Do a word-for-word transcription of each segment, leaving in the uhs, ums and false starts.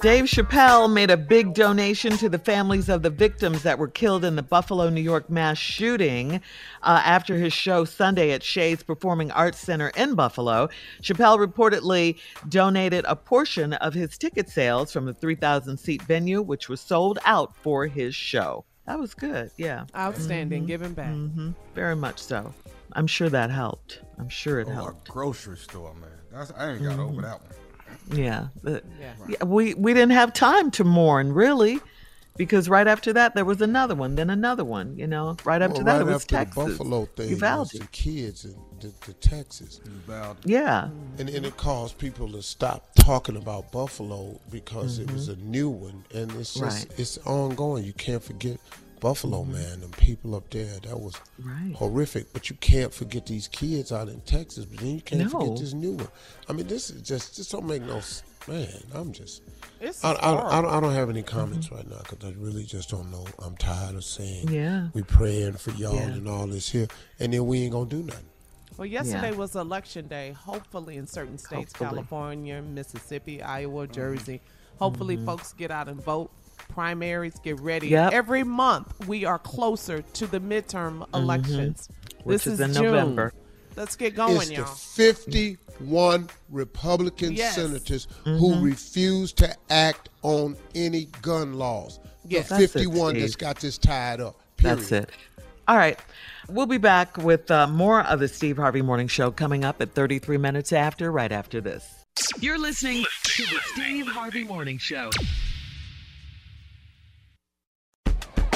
Dave Chappelle made a big donation to the families of the victims that were killed in the Buffalo, New York mass shooting uh, after his show Sunday at Shea's Performing Arts Center in Buffalo. Chappelle reportedly donated a portion of his ticket sales from the three thousand seat venue, which was sold out for his show. That was good, yeah. Outstanding, mm-hmm. Giving back. Mm-hmm. Very much so. I'm sure that helped. I'm sure it oh, helped. A grocery store, man. That's, I ain't got mm-hmm. over that one. Yeah. The, yeah. yeah we, we didn't have time to mourn, really, because right after that, there was another one, then another one, you know. Right after well, that, right it was after Texas. The Buffalo thing, was the kids in the, the Texas. Uvalde. Yeah. And, and it caused people to stop talking about Buffalo because mm-hmm. it was a new one, and it's just, right. it's ongoing. You can't forget Buffalo, mm-hmm. man, and people up there. That was right. horrific. But you can't forget these kids out in Texas. But then you can't no. forget this new one. I mean, this is just this don't make no sense. Man, I'm just. It's I, I, I, I, don't, I don't have any comments mm-hmm. right now because I really just don't know. I'm tired of saying yeah. we praying for y'all yeah. and all this here, and then we ain't gonna do nothing. Well, yesterday yeah. was election day. Hopefully, in certain states, hopefully. California, Mississippi, Iowa, Jersey. Hopefully, mm-hmm. folks get out and vote. Primaries, get ready. Yep. Every month we are closer to the midterm elections. Mm-hmm. Which this is, is in June. November. Let's get going, it's y'all. It's the fifty-one Republican yes. senators mm-hmm. who refuse to act on any gun laws. Yes. The that's fifty-one it, that's got this tied up. Period. That's it. All right. We'll be back with uh, more of the Steve Harvey Morning Show coming up at thirty-three minutes after, right after this. You're listening to the Steve Harvey Morning Show.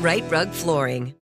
Rite Rug Flooring.